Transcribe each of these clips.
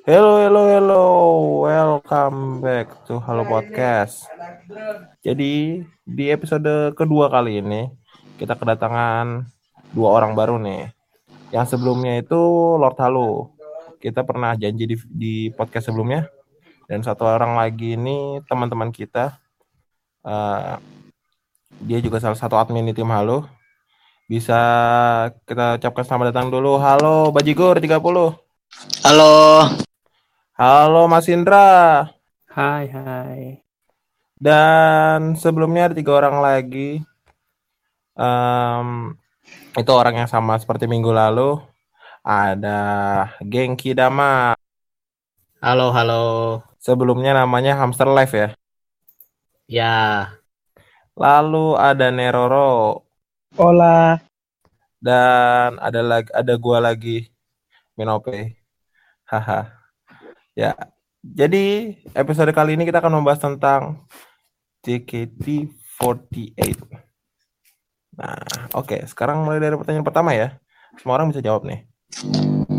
Hello, welcome back to Halo Podcast. Jadi di episode kedua kali ini kita kedatangan dua orang baru nih. Yang sebelumnya itu Lord Halo. Kita pernah janji di podcast sebelumnya. Dan satu orang lagi ini teman-teman kita. Dia juga salah satu admin di tim Halo. Bisa kita ucapkan selamat datang dulu. Halo Bajigor 30. Halo. Halo Mas Indra. Hai. Dan sebelumnya ada 3 orang lagi. Itu orang yang sama seperti minggu lalu. Ada Genki Dama. Halo. Sebelumnya namanya Hamster Life ya? Ya. Lalu ada Neroro. Hola. Dan ada gua lagi, Minope. Haha. Ya, jadi episode kali ini kita akan membahas tentang JKT48. Nah, oke. Sekarang mulai dari pertanyaan pertama ya. Semua orang bisa jawab nih.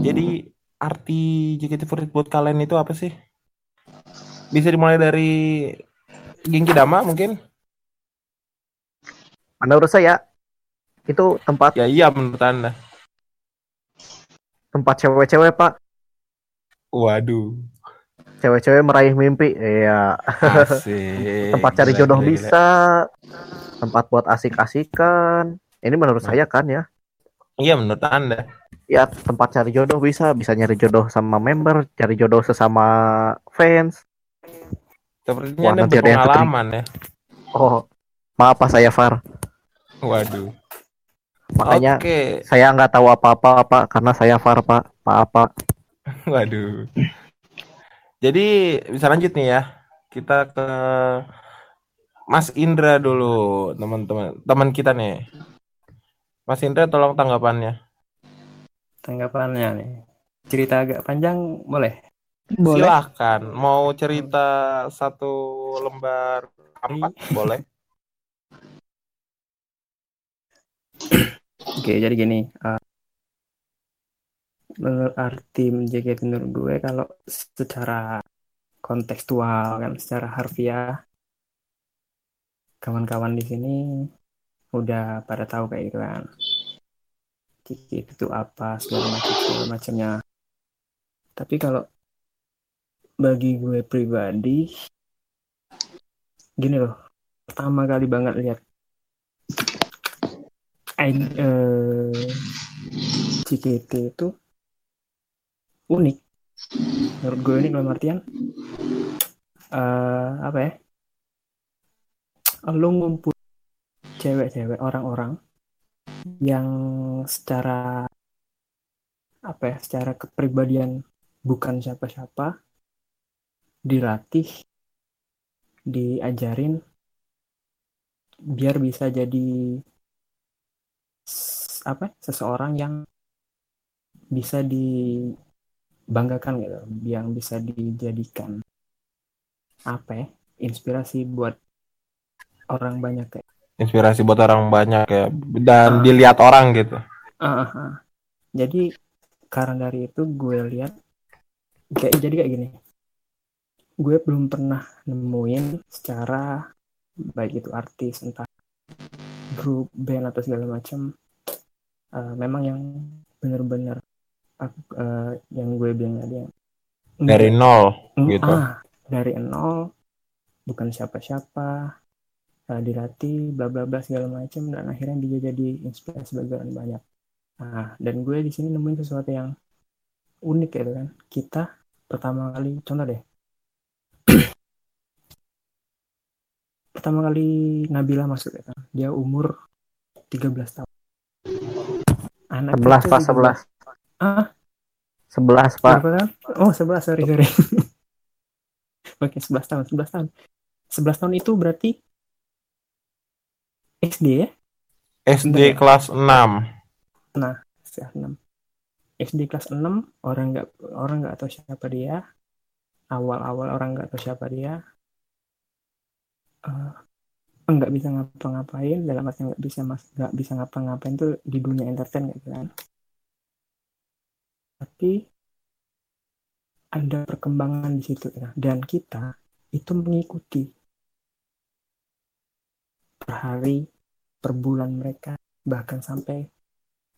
Jadi, arti JKT48 buat kalian itu apa sih? Bisa dimulai dari Genki Dama mungkin? Menurut saya, itu tempat... Ya iya, menurut Anda. Tempat cewek-cewek, Pak. Waduh. Cewek-cewek meraih mimpi. Iya. Asik. Tempat cari jodoh bisa. Tempat buat asik-asikan. Ini menurut saya kan ya. Iya, menurut Anda. Ya, tempat cari jodoh bisa. Bisa nyari jodoh sama member. Cari jodoh sesama fans. Sepertinya Anda berpengalaman ya. Oh, maaf Pak, saya Far. Waduh. Makanya saya nggak tahu apa-apa Pak. Karena saya Far Pak. Waduh. Jadi bisa lanjut nih ya. Kita ke Mas Indra dulu, teman-teman. Teman kita nih. Mas Indra, tolong tanggapannya. Tanggapannya nih. Cerita agak panjang boleh? Boleh. Silakan. Mau cerita satu lembar A4 boleh? Oke, jadi gini. Menurut arti JKT menurut gue kalau secara kontekstual kan, secara harfiah kawan-kawan di sini udah pada tahu kayak gitu kan, JKT itu apa segala macamnya. Tapi kalau bagi gue pribadi gini loh, pertama kali banget lihat JKT itu unik menurut gue. Ini dalam artian lo ngumpul cewek-cewek, orang-orang yang secara secara kepribadian bukan siapa-siapa, dilatih, diajarin biar bisa jadi seseorang yang bisa dibanggakan gitu, yang bisa dijadikan inspirasi buat orang banyak kayak. Inspirasi buat orang banyak ya, dan dilihat orang gitu. Jadi karena dari itu gue lihat kayak gini. Gue belum pernah nemuin secara baik itu artis entah grup band atau segala macam memang yang benar-benar yang gue bilang tadi dari nol gitu. Dari nol, bukan siapa-siapa, dilatih bla bla bla segala macam, dan akhirnya dia jadi inspirasi bagi orang banyak. Dan gue di sini nemuin sesuatu yang unik gitu kan. Kita pertama kali contoh deh. Pertama kali Nabilah masuk kan. Dia umur 13 tahun. Anak 11 pas 11. 11 Pak. Berapa? Oh 11, sorry. Oke, 11 tahun. 11 tahun itu berarti SD ya? SD kelas 6. Nah, kelas 6. SD kelas 6, orang nggak tahu siapa dia. Awal-awal orang nggak tahu siapa dia. Nggak bisa ngapa-ngapain, dalam arti nggak bisa ngapa-ngapain tuh di dunia entertain gitu kan. Tapi ada perkembangan di situ. Nah, dan kita itu mengikuti per hari, per bulan mereka, bahkan sampai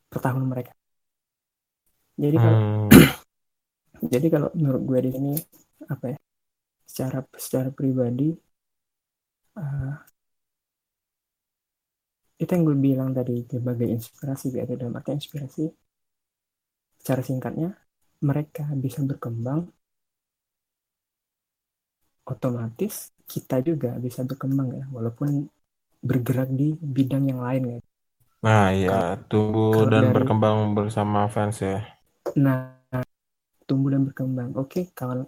per tahun mereka. Jadi kalau jadi kalau menurut gue di sini apa ya? Secara pribadi itu yang gue bilang tadi sebagai inspirasi, gitu. Dalam arti inspirasi secara singkatnya mereka bisa berkembang, otomatis kita juga bisa berkembang ya, walaupun bergerak di bidang yang lain ya. Nah iya, tumbuh dan berkembang bersama fans ya. Nah, tumbuh dan berkembang. Oke, kawan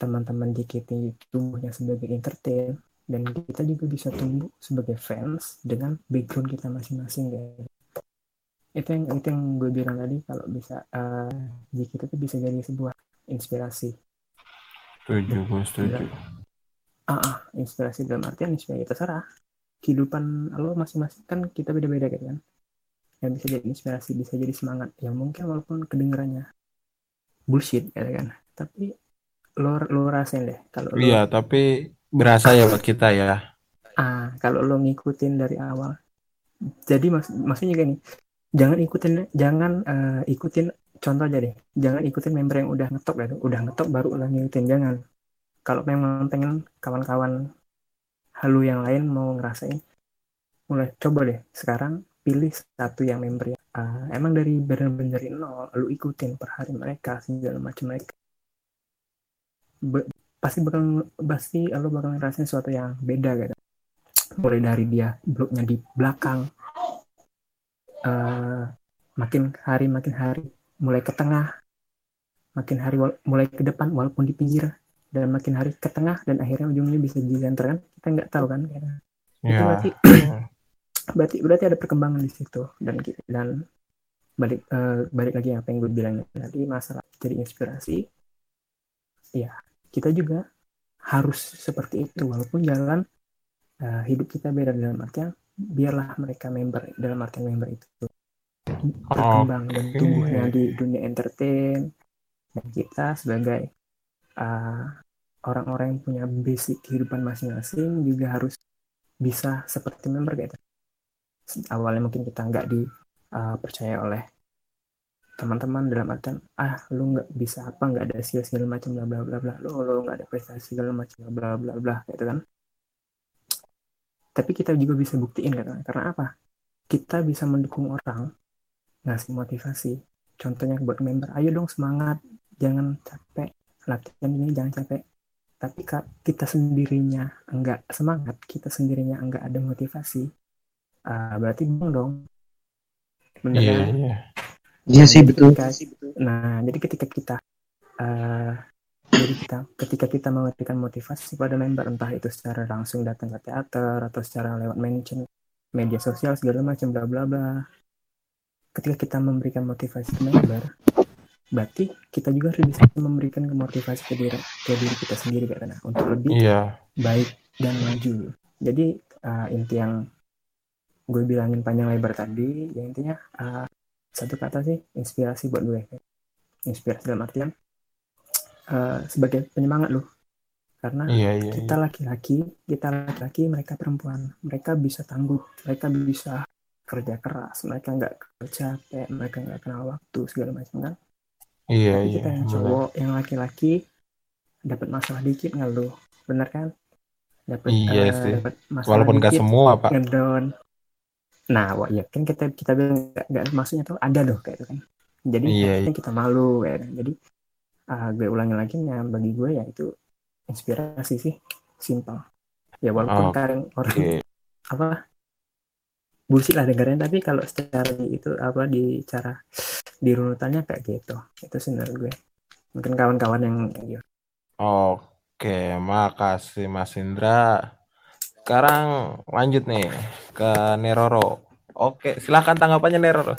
teman-teman JKT tumbuhnya sebagai entertain, dan kita juga bisa tumbuh sebagai fans dengan background kita masing-masing guys. Itu yang gue bilang tadi, kalau bisa JKT itu bisa jadi sebuah inspirasi. Setuju. Inspirasi dalam artian inspirasi terserah kehidupan lo masing-masing, kan kita beda-beda gitu kan. Yang bisa jadi inspirasi, bisa jadi semangat yang mungkin walaupun kedengarannya bullshit gitu kan, tapi lo rasain deh kalau iya lo... tapi berasa ya buat kita ya. Kalau lo ngikutin dari awal. Jadi maksudnya gini, jangan ikutin contoh aja deh. Jangan ikutin member yang udah ngetop ya, baru lo ngikutin, jangan. Kalau memang pengen kawan-kawan halu yang lain mau ngerasain, mulai coba deh sekarang pilih satu yang member yang emang dari bener-bener nol lo ikutin per hari mereka, segala macam mereka. Pasti lo bakal ngerasain sesuatu yang beda gitu. Mulai dari dia bloknya di belakang, makin hari mulai ke tengah, makin hari mulai ke depan walaupun di pinggir, dan makin hari ke tengah dan akhirnya ujungnya bisa di center kan, kita nggak tahu kan ya. Itu berarti ada perkembangan di situ, dan balik lagi apa yang gue bilang tadi, masalah jadi inspirasi ya. Kita juga harus seperti itu, walaupun jalan hidup kita beda, dalam artian biarlah mereka member, dalam artian member itu berkembang dan tumbuhnya di dunia entertain, dan kita sebagai orang-orang yang punya basic kehidupan masing-masing juga harus bisa seperti member gitu. Awalnya mungkin kita nggak dipercaya oleh teman-teman, dalam artian lu nggak bisa apa, nggak ada skill segala macam bla bla bla, lo nggak ada prestasi segala macam bla bla bla gitu kan. Tapi kita juga bisa buktiin kan, karena apa, kita bisa mendukung orang, ngasih motivasi, contohnya buat member, ayo dong semangat, jangan capek latihan ini, jangan capek. Tapi kita sendirinya nggak semangat, kita sendirinya nggak ada motivasi, berarti dong bener kan? Yeah. Iya sih, betul. Nah, jadi ketika kita memberikan motivasi pada member, entah itu secara langsung datang ke teater atau secara lewat mention media sosial segala macam bla bla bla. Ketika kita memberikan motivasi ke member, berarti kita juga harus bisa memberikan motivasi ke diri kita sendiri karena untuk lebih baik dan maju. Jadi inti yang gue bilangin panjang lebar tadi, ya intinya satu kata sih, inspirasi buat gue. Inspirasi dalam artian sebagai penyemangat loh. Karena kita laki-laki, mereka perempuan. Mereka bisa tangguh, mereka bisa kerja keras, mereka nggak capek, mereka nggak kenal waktu segala macam kan. Iya. Kita yang cowok, yang laki-laki dapat masalah dikit ngeluh, bener kan? Dapat masalah walaupun nggak semua pak. Ngedown. Nah, kan kita bilang nggak maksudnya tuh ada loh kayak itu kan. Jadi kita malu kayak. Jadi gue ulangi lagi, yang bagi gue ya itu inspirasi sih, simpel. Ya walaupun kadang orang bullshit lah dengarnya, tapi kalau secara itu di runutannya kayak gitu. Itu sebenarnya gue. Mungkin kawan-kawan yang kayak. Oke, makasih Mas Indra. Sekarang lanjut nih ke Neroro. Oke, silakan tanggapannya Neroro.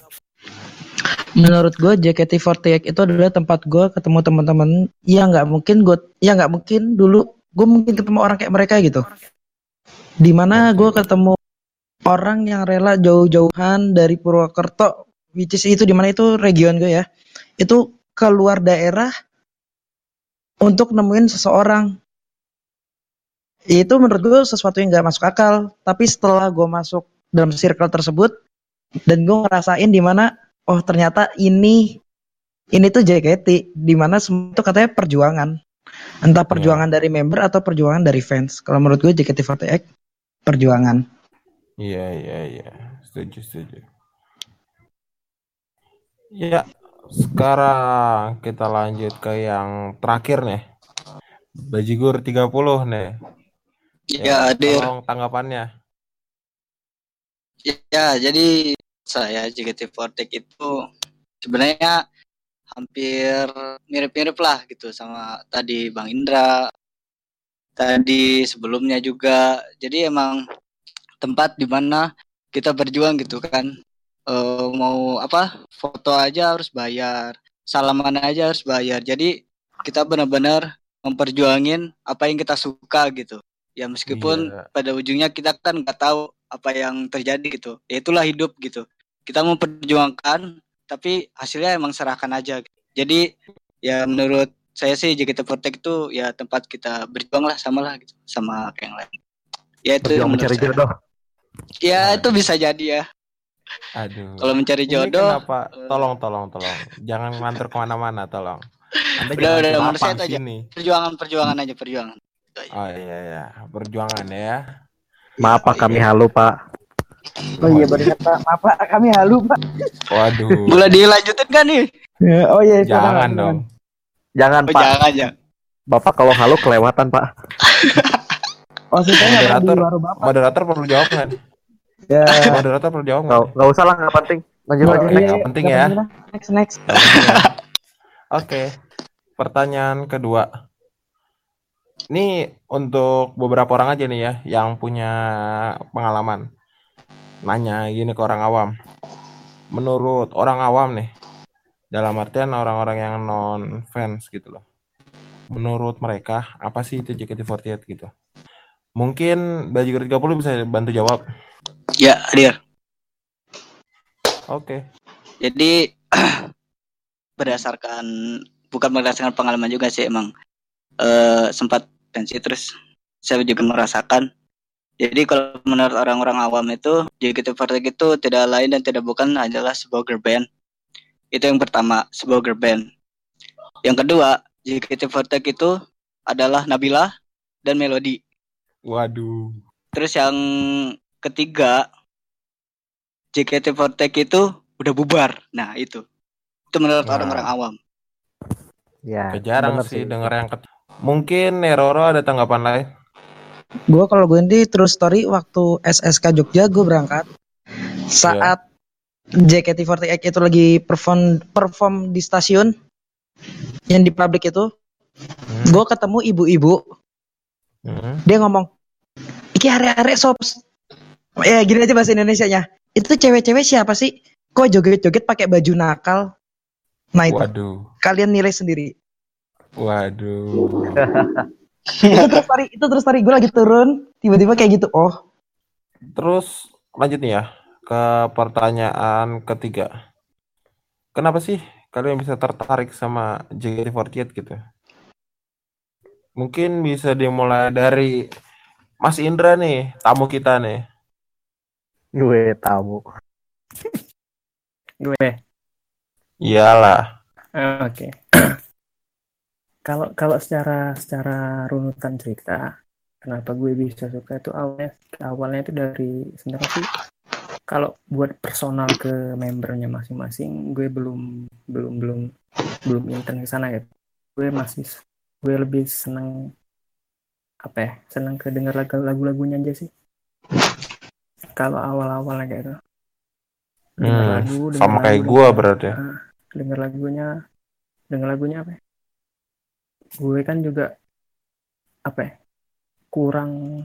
Menurut gue JKT48 itu adalah tempat gue ketemu teman-teman yang nggak mungkin dulu gue mungkin ketemu orang kayak mereka gitu. Dimana gue ketemu orang yang rela jauh-jauhan dari Purwokerto, which is itu dimana itu region gue ya. Itu keluar daerah untuk nemuin seseorang. Itu menurut gue sesuatu yang gak masuk akal. Tapi setelah gue masuk dalam circle tersebut dan gue ngerasain dimana, oh ternyata ini tuh JKT, dimana semua itu katanya perjuangan. Entah perjuangan dari member atau perjuangan dari fans. Kalau menurut gue JKT48 perjuangan. Iya. Setuju. Ya, sekarang kita lanjut ke yang terakhir nih. Bajigor 30 nih. Iya, Adir. Tolong tanggapannya. Ya, jadi saya JKT48 itu sebenarnya hampir mirip-mirip lah gitu sama tadi Bang Indra. Tadi sebelumnya juga. Jadi emang tempat di mana kita berjuang gitu kan. Mau apa, foto aja harus bayar, salaman aja harus bayar. Jadi kita benar-benar memperjuangin apa yang kita suka gitu. Ya meskipun pada ujungnya kita kan nggak tahu apa yang terjadi gitu. Ya itulah hidup gitu. Kita memperjuangkan, tapi hasilnya emang serahkan aja. Gitu. Jadi ya menurut saya sih JKT48 itu ya tempat kita berjuang lah, sama lah gitu, sama kayak yang lain. Ya itu yang mencari jodoh. Ya itu bisa jadi ya. Aduh. Kalau mencari jodoh, kenapa? Tolong. Jangan nganter kemana-mana, tolong. Anda udah menurut saya itu aja. Perjuangan aja. Oh iya. Perjuangan ya. Maaf Pak, kami halu Pak. Oh iya, baru ingat Pak. Maaf Pak, kami halu Pak. Waduh. Boleh dilanjutin kan nih? Oh iya. Jangan dong. Jangan Pak. Jangan aja. Bapak kalau halu kelewatan Pak. Oh, moderator perlu jawab kan? Ya, moderator perlu jawab enggak? Enggak usah lah, enggak penting. Lanjut aja, enggak penting ya. Next. Oke. Pertanyaan kedua. Ini untuk beberapa orang aja nih ya yang punya pengalaman. Nanya gini ke orang awam. Menurut orang awam nih, dalam artian orang-orang yang non fans gitu loh. Menurut mereka, apa sih itu JKT48 gitu? Mungkin Bajigor 30 bisa bantu jawab. Ya, hadir. Oke. Jadi bukan berdasarkan pengalaman juga sih emang. Sempat pensi terus saya juga merasakan. Jadi kalau menurut orang-orang awam itu JKT48 itu tidak lain dan tidak bukan adalah sebuah girl band. Itu yang pertama, sebuah girl band. Yang kedua, JKT48 itu adalah Nabilah dan Melody. Waduh. Terus yang ketiga, JKT48 itu udah bubar. Nah, itu menurut orang-orang awam. Ya, jarang sih dengar yang mungkin Neroro ada tanggapan lain. Gue kalau gue ini true story, waktu SSK Jogja gue berangkat saat JKT48 itu lagi perform di stasiun yang di publik itu. Gue ketemu ibu-ibu. Dia ngomong, "Iki arek-arek sops." Ya gini aja bahasa Indonesianya. Itu cewek-cewek siapa sih? Kok joget-joget pakai baju nakal? Nah itu. Waduh. Kalian nilai sendiri. Waduh. Itu terus tadi gue lagi turun, tiba-tiba kayak gitu. Oh. Terus lanjut nih ya ke pertanyaan ketiga. Kenapa sih kalian bisa tertarik sama JKT48 gitu? Mungkin bisa dimulai dari Mas Indra nih, tamu kita nih. Gue iyalah. Oke. Kalau secara runutan cerita, kenapa gue bisa suka itu awalnya itu dari sebenarnya sih kalau buat personal ke membernya masing-masing, gue belum intern ke sana ya. Gue lebih seneng apa ya? Seneng kedengar lagu-lagunya aja sih. Kalau awal-awalnya kayak itu. Sama kayak gue berarti ya. Dengar lagunya apa ya? Gue kan juga apa ya? Kurang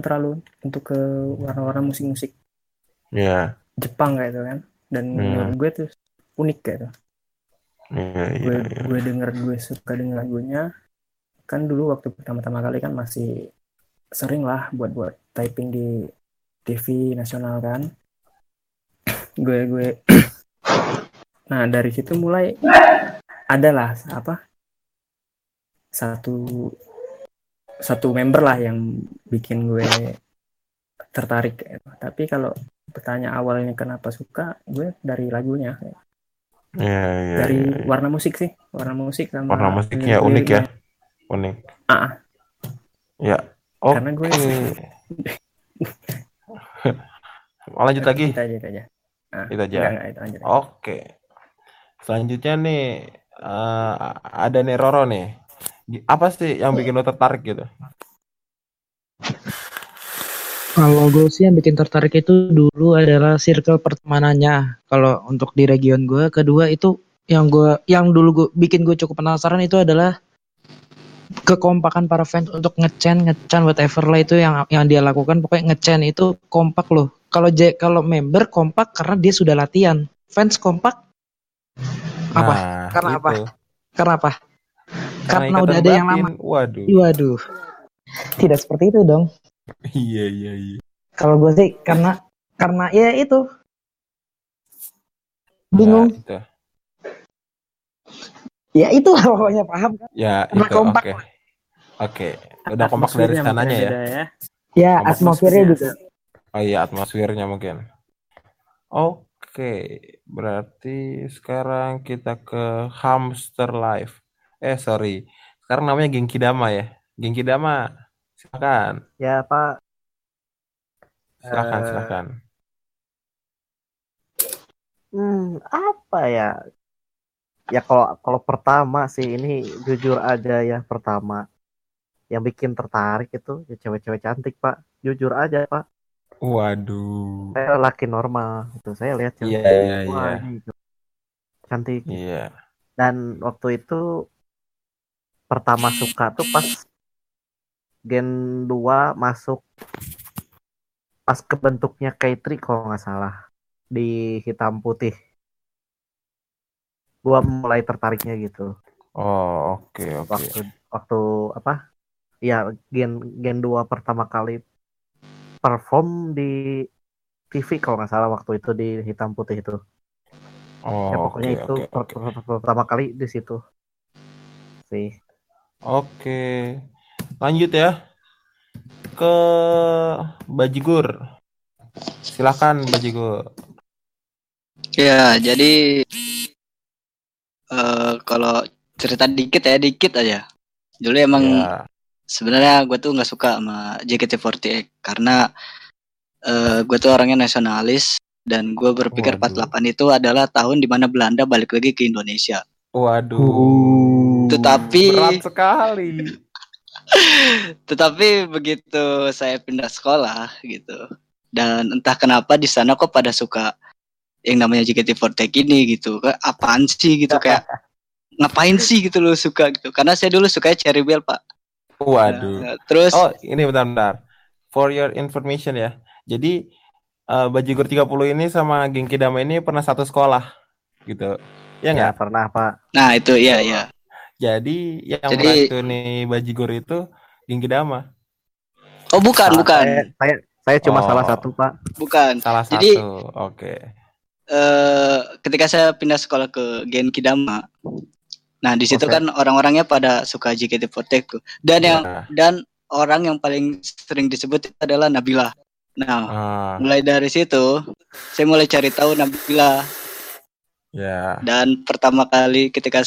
terlalu untuk ke warna-warna musik-musik. Iya. Yeah. Jepang kayak itu kan. Dan menurut gue tuh unik kayak itu. Iya. Gue suka dengar lagunya. Kan dulu waktu pertama-tama kali kan masih sering lah buat typing di TV nasional kan. Gue nah dari situ mulai adalah apa satu member lah yang bikin gue tertarik. Tapi kalau pertanyaan awalnya kenapa suka, gue dari lagunya. Yeah, dari warna musik sih, sama warna musiknya unik ya. Unik. Ya. Oh. Karena gue lanjut lagi. Kita aja. Oke. Selanjutnya nih ada Neroro nih. Apa sih yang bikin lo tertarik gitu? Kalau gue sih yang bikin tertarik itu dulu adalah circle pertemanannya. Kalau untuk di region gue, kedua itu yang dulu gue bikin gue cukup penasaran itu adalah kekompakan para fans untuk nge-chain whatever lah itu yang dia lakukan. Pokoknya nge-chain itu kompak loh. Kalau member kompak karena dia sudah latihan. Fans kompak apa? Nah, Karena apa? Karena udah ada yang lama. Waduh. Tidak seperti itu dong. Iya. Kalau gue sih karena ya itu bingung. Ya itu pokoknya paham kan? Ya karena itu. Oke. Udah kompak dari sananya ya. Ya atmosfernya juga. Oh iya atmosfernya mungkin. Oke. Berarti sekarang kita ke Hamster Life. Sekarang namanya Genki Dama ya. Genki Dama. Silakan. Ya, Pak. Silakan. Apa ya? Ya kalau pertama sih ini jujur aja ya, pertama yang bikin tertarik itu ya cewek-cewek cantik, Pak. Jujur aja, Pak. Waduh. Saya laki normal itu. Saya lihat cewek. Iya. Cantik. Iya. Yeah. Dan waktu itu pertama suka tuh pas Gen 2 masuk, pas kebentuknya K3 kalau nggak salah, di hitam putih. Gua mulai tertariknya gitu. Oh oke. Waktu apa? Ya Gen 2 pertama kali perform di TV kalau nggak salah waktu itu di hitam putih itu. Oh ya, pokoknya itu pertama kali di situ sih. Oke. Lanjut ya ke Bajigor. Silakan Bajigor. Ya, jadi kalau cerita dikit aja. Dulu emang sebenarnya gue tuh nggak suka sama JKT48 karena gue tuh orangnya nasionalis dan gue berpikir 48 itu adalah tahun dimana Belanda balik lagi ke Indonesia. Waduh. Tetapi berat sekali. Tetapi begitu saya pindah sekolah gitu, dan entah kenapa di sana kok pada suka yang namanya JKT48 ini gitu. Apaan sih gitu, kayak ngapain sih gitu lo suka gitu. Karena saya dulu sukanya Cherrybelle, Pak. Waduh. Nah, terus ini bentar. For your information ya. Jadi Bajigor 30 ini sama Genki Dama ini pernah satu sekolah gitu. Iya enggak? Ya, pernah, Pak. Nah, itu iya. Jadi yang waktu nih Bajigor itu Genki Dama. Oh bukan. Saya cuma salah satu, Pak. Bukan. Salah jadi, satu. Oke. Ketika saya pindah sekolah ke Genki Dama, nah di situ kan orang-orangnya pada suka JKT48 dan orang yang paling sering disebut adalah Nabilah. Nah, mulai dari situ saya mulai cari tahu Nabilah. Ya. Dan ketika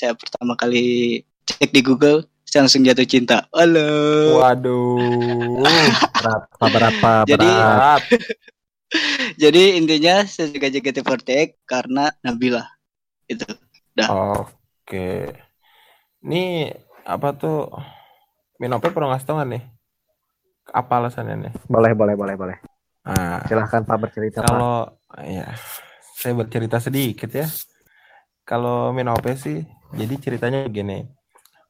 saya pertama kali cek di Google, saya langsung jatuh cinta. Halo. Waduh. Berat. Jadi intinya saya suka JKT48 karena Nabilah. Itu. Dah. Oke. Ini apa tuh? Minope perlu ngasih tau kan nih? Apa alasannya nih? Boleh. Nah, silahkan Pak bercerita. Kalau saya bercerita sedikit ya. Kalau Minope sih, jadi ceritanya begini.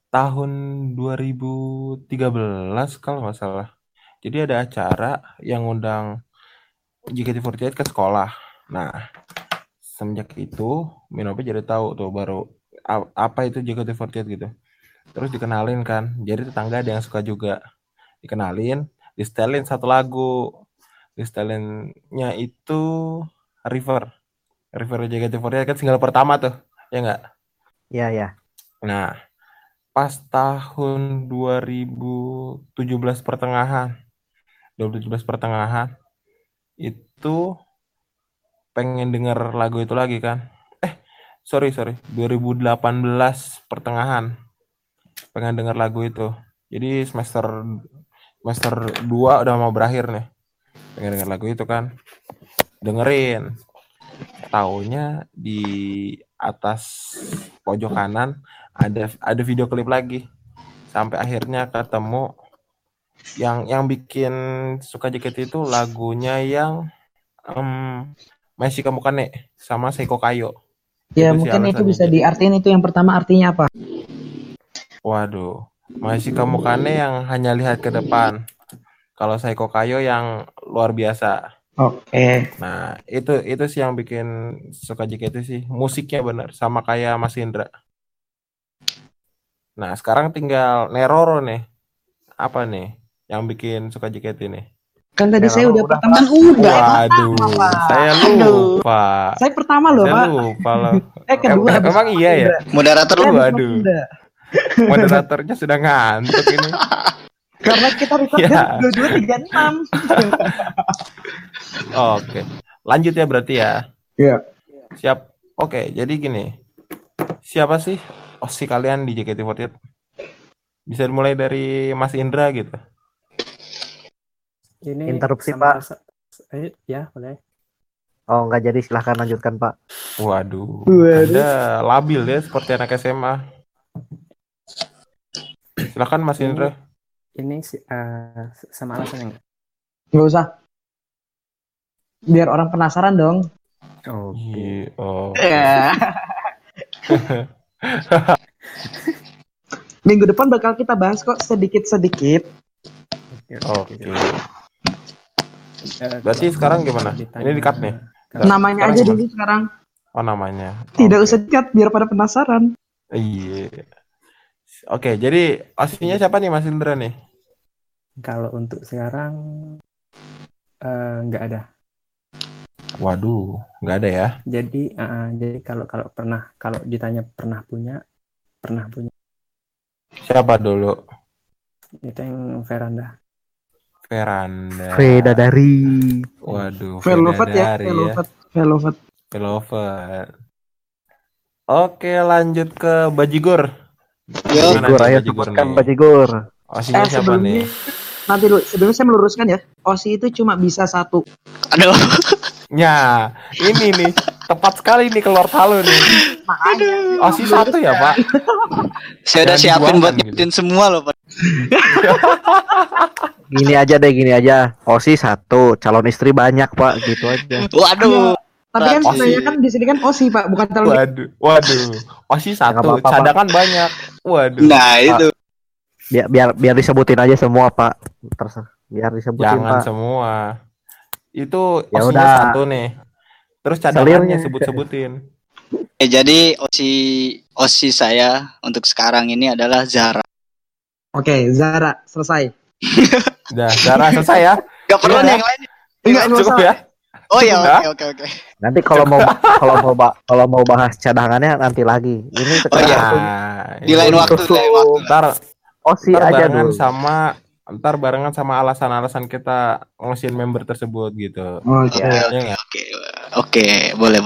Tahun 2013 kalau nggak salah. Jadi ada acara yang ngundang JKT48 ke sekolah. Nah, semenjak itu Minope jadi tahu tuh baru apa itu JKT48 gitu. Terus dikenalin kan. Jadi tetangga ada yang suka juga. Dikenalin, distelin satu lagu. Distelinnya itu River JKT48 kan single pertama tuh. ya nggak? Iya, ya. Nah, pas tahun 2017 pertengahan, 2017 pertengahan, itu pengen denger lagu itu lagi kan. 2018 pertengahan pengen denger lagu itu. Jadi semester 2 udah mau berakhir nih. Pengen denger lagu itu kan. Dengerin. Taunya di atas pojok kanan ada video klip lagi. Sampai akhirnya ketemu yang bikin suka JKT itu lagunya yang masih kamu kan nih sama Seiko Kayo. Ya itu mungkin itu bisa diartiin itu yang pertama artinya apa? Waduh, masih kamu kane yang hanya lihat ke depan. Kalau Seiko Kayo yang luar biasa. Oke. Nah, itu sih yang bikin suka JKT sih. Musiknya benar sama kayak Mas Indra. Nah, sekarang tinggal Neroro nih. Apa nih yang bikin suka JKT nih? Kan tadi Neroro saya udah pertama kan udah. Waduh, saya lupa. Saya pertama loh, Pak. Saya lupa loh. Kedua. Emang iya ya? Moderator lu, waduh. Moderatornya sudah ngantuk ini. Karena kita record ya. 2236. Oke. Lanjut ya berarti ya. Iya. Siap. Oke, jadi gini. Siapa sih OSI kalian di JKT48? Bisa mulai dari Mas Indra gitu. Ini interupsi Pak. Ya, boleh. Oh, enggak jadi, silahkan lanjutkan Pak. Waduh. Anda labil ya seperti anak SMA. Silahkan Mas Indra. Ini sama alasannya enggak? Enggak usah. Biar orang penasaran dong. Oke. Oh. Yeah. Minggu depan bakal kita bahas kok sedikit-sedikit. Oke. Berarti sekarang gimana? Ini di-cut nih. Namanya sekarang aja dulu sekarang. Oh, namanya. Tidak usah di-cut biar pada penasaran. Iya. Oke, jadi aslinya siapa nih Mas Indra nih? Kalau untuk sekarang nggak ada. Waduh, nggak ada ya? Jadi kalau ditanya pernah punya. Siapa dulu? Itu yang Veranda. Vedadari. Waduh. Velovet ya. Velovet. Oke, lanjut ke Bajigor. Bajigor, ayo sebutkan Bajigor. OSI-nya siapa nih? Nanti dulu, sebelumnya saya meluruskan ya. OSI itu cuma bisa satu. Aduh. Ya, ini nih. Tepat sekali nih keluar palu nih. Aduh. OSI satu ya, Pak? Saya udah siapin buat nyebutin semua loh, Pak. Gini aja. OSI satu, calon istri banyak, Pak, gitu aja. Waduh. Tapi kan sebenarnya kan di sini kan OSI, Pak, bukan calon. Waduh. OSI satu, cadangan banyak. Waduh. Nah, itu. Biar disebutin aja semua, Pak. Terserah. Biar disebutin, jangan Pak. Semua. Itu ya OSI satu nih. Terus cadangannya sebut-sebutin. Jadi OSI saya untuk sekarang ini adalah Zara. Oke, Zara selesai. Udah, Zara selesai ya. Gak perlu yang lain. Enggak cukup ya. Oh ya, oke. Nanti kalau mau bahas cadangannya nanti lagi. Ini sekarang. Di lain waktu. Ntar OSI aja dulu sama barengan sama alasan-alasan kita ngosiin member tersebut gitu. Oke, boleh.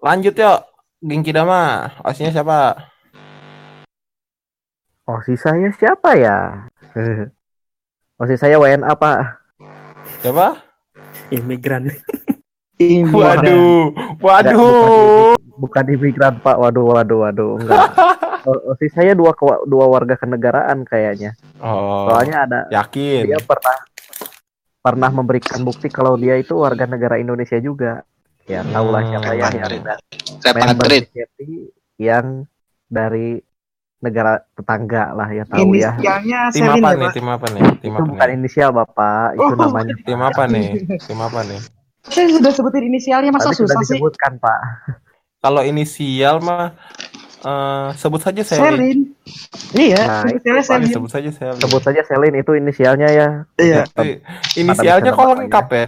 Lanjut yuk, Genki Dama. OSI-nya siapa? OSI saya siapa ya? OSI saya WNA, Pak. Siapa? Imigran. Waduh. Bukan imigran, Pak. Waduh, enggak. OSI saya dua warga kenegaraan kayaknya. Oh. Soalnya ada. Yakin. Dia pernah memberikan bukti kalau dia itu warga negara Indonesia juga. Ya, tahulah siapa yang ada. Member JKT yang dari negara tetangga lah ya, tahu ya. Tim apa nih? Bukan inisial, Bapak. Itu namanya. Tim apa nih? Saya sudah sebutin inisialnya, masa susah sih? Sudah disebutkan, Pak. Kalau inisial mah sebut saja Selin. Iya, inisialnya Selin. Sebut saja Selin, itu inisialnya ya. Iya. Inisialnya kalau lengkap ya.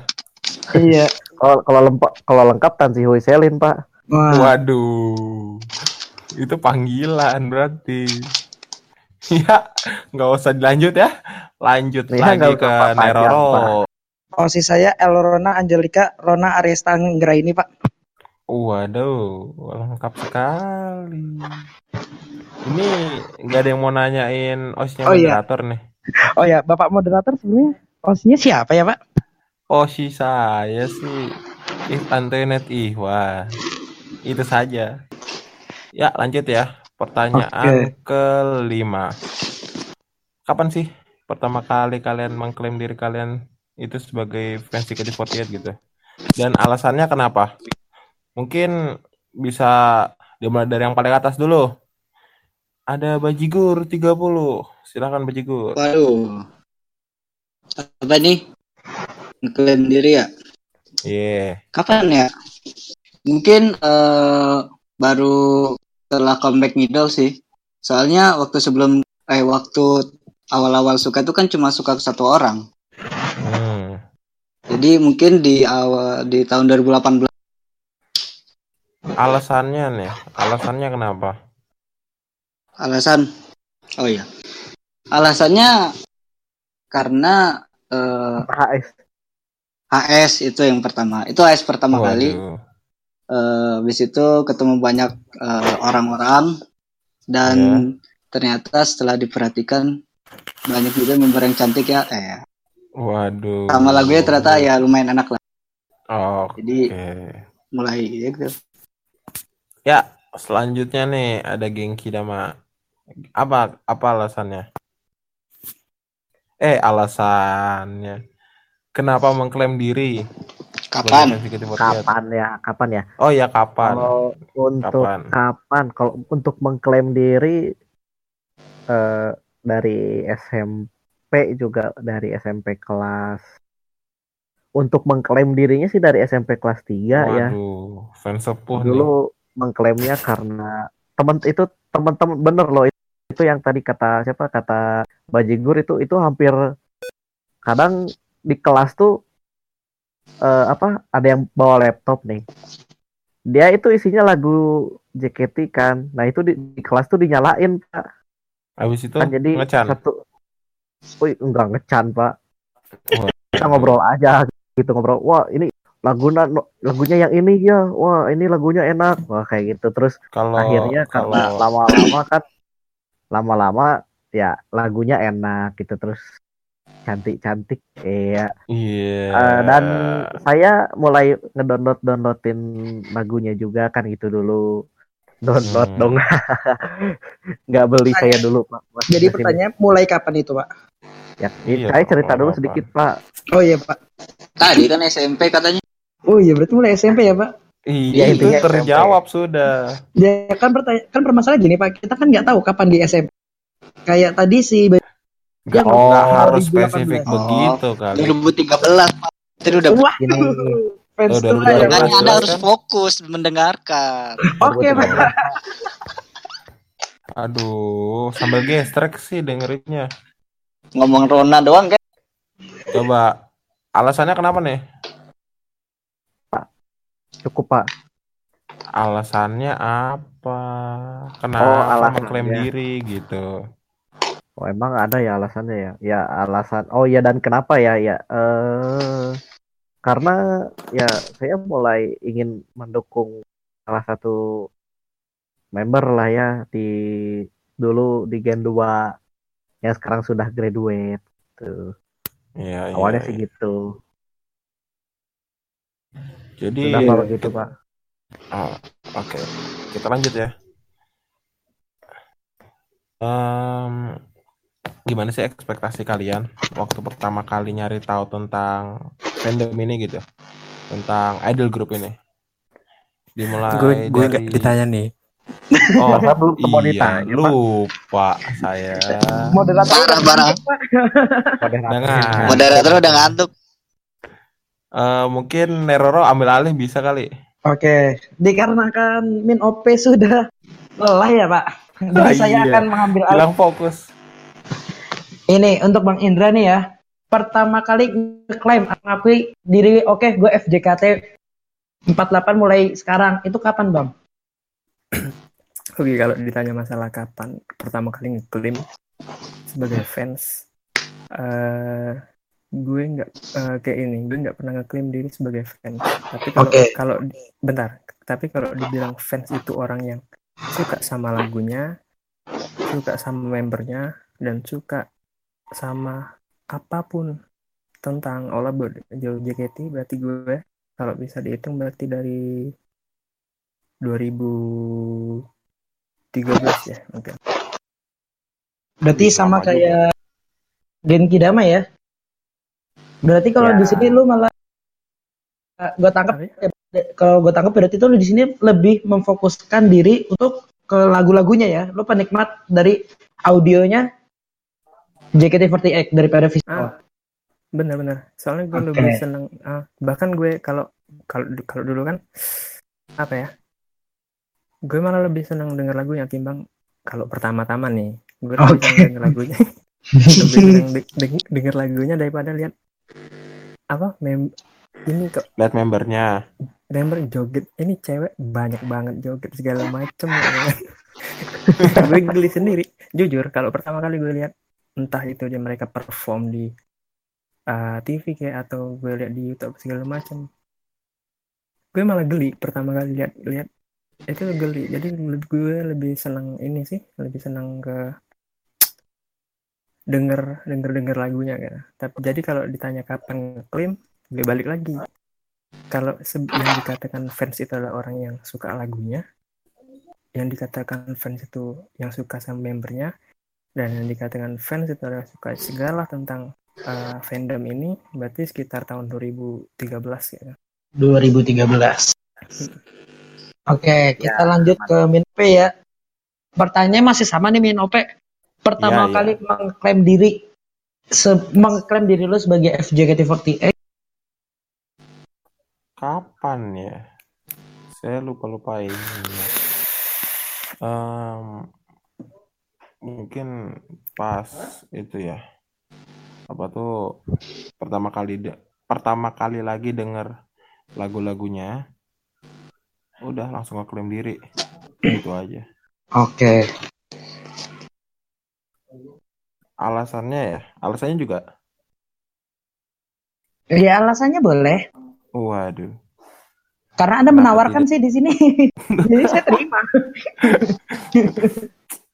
Iya. Kalau lengkap Tanzhiu Selin, Pak. Waduh. Itu panggilan berarti. Ya, nggak usah dilanjut ya. Lanjut ya, lagi ke Neroro. Posisi saya Elrona Angelica Rona Arestanggraini, Pak. Waduh, lengkap sekali. Ini nggak ada yang mau nanyain OSnya moderator iya. Nih. Oh ya, Bapak moderator sebenarnya OSnya siapa ya, Pak? OSI saya sih Antoinette Ihwa. Itu saja. Ya, lanjut ya. Pertanyaan kelima. Kapan sih pertama kali kalian mengklaim diri kalian itu sebagai fans JKT48 gitu? Dan alasannya kenapa? Mungkin bisa dimulai dari yang paling atas dulu. Ada Bajigor 30. Silakan Bajigor. Waduh. Apa nih? Mengklaim diri ya? Iya. Yeah. Kapan ya? Mungkin baru setelah comeback middle sih. Soalnya waktu awal-awal suka itu kan cuma suka ke satu orang. Jadi mungkin di tahun 2018. Alasannya kenapa? Alasannya karena HS itu yang pertama. Itu HS pertama kali. Habis itu ketemu banyak orang-orang dan ternyata setelah diperhatikan banyak juga member yang cantik ya. Waduh. Sama lagunya ternyata ya lumayan enak lah. Oh. Jadi mulai gitu. Ya, selanjutnya nih ada Genki Dama. Apa alasannya? Alasannya kenapa mengklaim diri? Kapan ya? Oh ya kapan? Kalau untuk mengklaim diri dari SMP juga dari SMP kelas. Untuk mengklaim dirinya sih dari SMP kelas 3 ya. Waduh, fans sepuh nih. Dulu mengklaimnya karena teman-teman bener loh itu yang tadi kata Bajigor itu hampir kadang di kelas tuh ada yang bawa laptop nih. Dia itu isinya lagu JKT kan. Nah, itu di kelas tuh dinyalain, Pak. Habis itu kan jadi ngecan. Enggak ngecan, Pak. Oh. Kita ngobrol aja gitu Wah, ini lagunya yang ini ya. Wah, ini lagunya enak. Wah, kayak gitu. Terus akhirnya karena lama-lama ya lagunya enak gitu terus cantik-cantik iya. Yeah. Dan saya mulai ngedownloadin lagunya juga kan gitu dulu. Download dong. Nggak beli saya dulu, Pak. Jadi pertanyaan mulai kapan itu, Pak? Ya, saya cerita dulu sedikit, Pak. Oh iya, Pak. Tadi kan SMP katanya. Oh iya, berarti mulai SMP ya, Pak? Iya, itu terjawab SMP. Sudah. Ya kan permasalahan gini, Pak. Kita kan nggak tahu kapan di SMP. Kayak tadi nggak harus spesifik begitu kali. 2013 Pak. Itu udah begini. Makanya Anda harus fokus mendengarkan. Oke, Pak. Aduh, sambil gestrek sih dengerinnya. Ngomong Rona doang kan. Coba alasannya kenapa nih? Pak. Cukup, Pak. Alasannya apa? Kenapa mengklaim diri gitu? Oh emang ada ya alasannya ya? Ya alasan. Oh ya dan kenapa ya? Ya karena ya saya mulai ingin mendukung salah satu member lah ya dulu di Gen 2 yang sekarang sudah graduate tuh. Iya. Awalnya sih gitu. Jadi. Sudah baru gitu Pak. Oh, oke. Kita lanjut ya. Gimana sih ekspektasi kalian waktu pertama kali nyari tahu tentang fandom ini gitu, tentang idol group ini? Dimulai gue dari... ditanya nih. Oh iya, lupa saya. Moderator udah ngantuk. Mungkin Neroro ambil alih bisa kali. Oke. Dikarenakan Minope sudah lelah ya Pak. Dan saya akan mengambil alih fokus. Ini untuk Bang Indra nih ya. Pertama kali ngeklaim mengakui diri gue FJKT 48 mulai sekarang. Itu kapan, Bang? Oke, kalau ditanya masalah kapan pertama kali ngeklaim sebagai fans, gue nggak pernah ngeklaim diri sebagai fans. Tapi kalau dibilang fans itu orang yang suka sama lagunya, suka sama membernya, dan suka sama apapun tentang all about JKT, berarti gue kalau bisa dihitung berarti dari 2013 ya mungkin. Berarti sama kayak Genki Dama ya. Berarti kalau ya, di sini lu malah gue tangkap berarti itu lu di sini lebih memfokuskan diri untuk ke lagu-lagunya ya. Lu penikmat dari audionya JKT48 daripada visual. Benar-benar. Soalnya gue lebih seneng. Bahkan gue kalau dulu kan apa ya? Gue malah lebih senang denger lagunya timbang kalau pertama-tama nih. Gue lebih senang denger lagunya. Lebih senang denger lagunya daripada lihat apa? Ini kok lihat membernya. Member joget. Ini cewek banyak banget joget segala macem. Gue geli sendiri. Jujur kalau pertama kali gue lihat entah itu dia mereka perform di TV kayak atau gue lihat di YouTube segala macem. Gue malah geli pertama kali lihat itu geli. Jadi gue lebih senang ini sih, lebih senang ke denger lagunya kan. Tapi jadi kalau ditanya kapan ngeklaim, gue balik lagi. Kalau yang dikatakan fans itu adalah orang yang suka lagunya, yang dikatakan fans itu yang suka sama membernya, dan yang dikatakan fans itu adalah suka segala tentang fandom ini, berarti sekitar tahun 2013 ya. 2013. Oke, kita lanjut ke Minope ya. Pertanyaannya masih sama nih Minope. Pertama kali mengklaim diri lo sebagai JKT48. Kapan ya? Saya lupa ini. Mungkin pas itu ya. Apa tuh pertama kali lagi denger lagu-lagunya. Udah langsung ngeklaim diri. Gitu aja. Oke. Alasannya juga? Ya alasannya boleh. Waduh. Karena Anda menawarkan sih di sini. Jadi saya terima.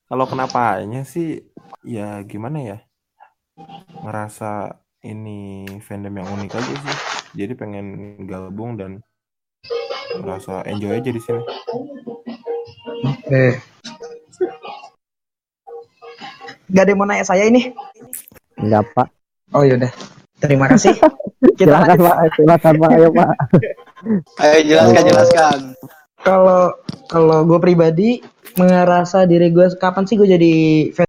Kalau kenapanya sih ya gimana ya? Ngerasa ini fandom yang unik aja sih. Jadi pengen gabung dan rasa enjoy aja di sini. Gak ada yang mau nanya saya ini? Enggak, Pak. Oh, yaudah. Terima kasih. Silakan Pak. Ayo, Pak. Ayo, jelaskan. Kalau gue pribadi ngerasa diri gue kapan sih gue jadi fan?